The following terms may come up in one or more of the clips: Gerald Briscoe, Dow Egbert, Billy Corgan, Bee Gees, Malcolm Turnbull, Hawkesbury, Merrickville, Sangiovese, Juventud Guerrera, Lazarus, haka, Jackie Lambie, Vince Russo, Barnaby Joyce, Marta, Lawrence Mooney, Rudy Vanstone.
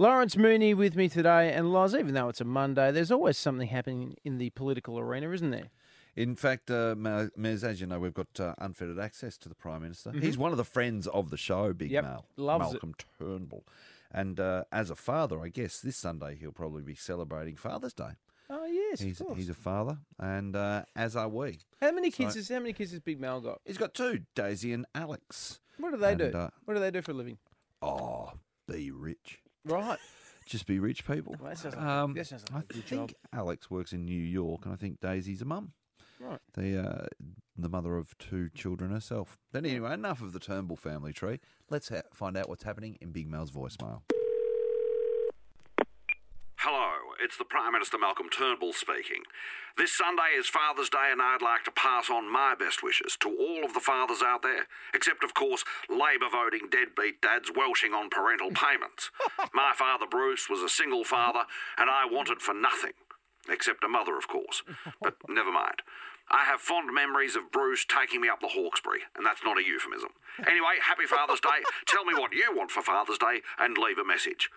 Lawrence Mooney with me today. And Loz, even though it's a Monday, there's always something happening in the political arena, isn't there? In fact, Mez, as you know, we've got unfettered access to the Prime Minister. Mm-hmm. He's one of the friends of the show, Big Mal. Malcolm Turnbull. And as a father, I guess this Sunday he'll probably be celebrating Father's Day. Oh yes, he's, of course. He's a father, and as are we. How many kids has Big Mal got? He's got two, Daisy and Alex. What do they do? What do they do for a living? Oh, be rich. Right. Just be rich, people. Well, I think Alex works in New York, and I think Daisy's a mum. Right. The mother of two children herself. But anyway, enough of the Turnbull family tree. Let's find out what's happening in Big Mal's voicemail. Hello, it's the Prime Minister Malcolm Turnbull speaking. This Sunday is Father's Day, and I'd like to pass on my best wishes to all of the fathers out there, except, of course, Labour voting deadbeat dads welshing on parental payments. My father, Bruce, was a single father, and I wanted for nothing. Except a mother, of course. But never mind. I have fond memories of Bruce taking me up the Hawkesbury, and that's not a euphemism. Anyway, happy Father's Day. Tell me what you want for Father's Day and leave a message.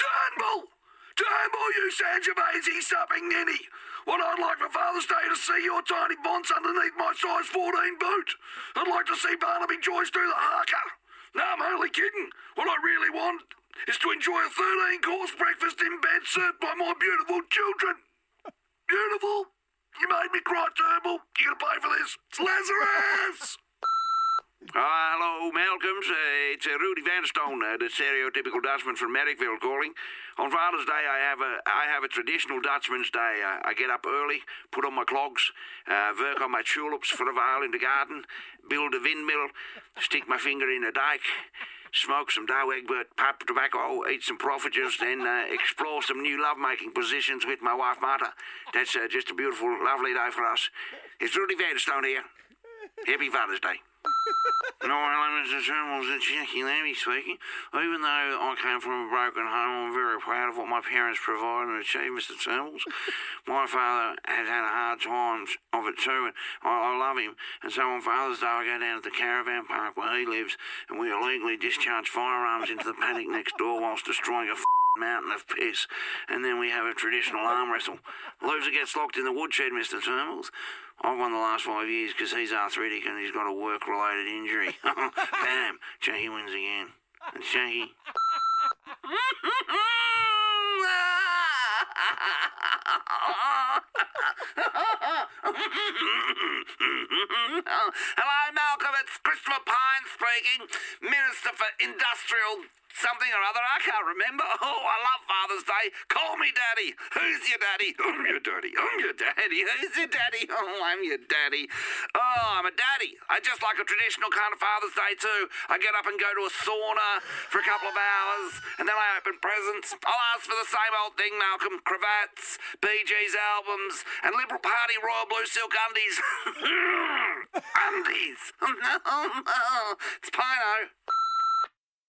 Turnbull! Turnbull, you Sangiovese supping ninny! What I'd like for Father's Day is to see your tiny bonce underneath my size 14 boot. I'd like to see Barnaby Joyce do the haka. No, I'm only kidding. What I really want is to enjoy a 13-course breakfast in bed served by my beautiful children. Beautiful? You made me cry, Turnbull. You're going to pay for this. It's Lazarus! Hello, Malcolm. It's Rudy Vanstone, the stereotypical Dutchman from Merrickville calling. On Father's Day, I have a traditional Dutchman's day. I get up early, put on my clogs, work on my tulips for a while in the garden, build a windmill, stick my finger in a dike, smoke some Dow Egbert pipe tobacco, eat some profiteers, then explore some new love-making positions with my wife, Marta. That's just a beautiful, lovely day for us. It's Rudy Vanstone here. Happy Father's Day. No, hello, Mr. Turnbull, it's Jackie Lambie speaking. Even though I came from a broken home, I'm very proud of what my parents provided and achieved, Mr. Turnbull. My father has had a hard time of it too, and I love him. And so on Father's Day, I go down to the caravan park where he lives, and we illegally discharge firearms into the paddock next door whilst destroying a mountain of piss. And then we have a traditional arm wrestle. Loser gets locked in the woodshed, Mr. Turnbull. I've won the last 5 years because he's arthritic and he's got a work-related injury. Bam! Jackie wins again. It's Jackie. Hello, Malcolm. It's Christopher Pine speaking, Minister for Industrial something or other. I can't remember. Oh, I love Father's Day. Call me Daddy. Who's your daddy? I'm your daddy. I'm your daddy. Who's your daddy? Oh, I'm your daddy. Oh, I'm a daddy. I just like a traditional kind of Father's Day too. I get up and go to a sauna for a couple of hours, and then I open presents. I'll ask for the same old thing, Malcolm. Cravats, Bee Gees albums, and Liberal Party Royal Blue Silk undies. Undies. Oh, no. It's Pino.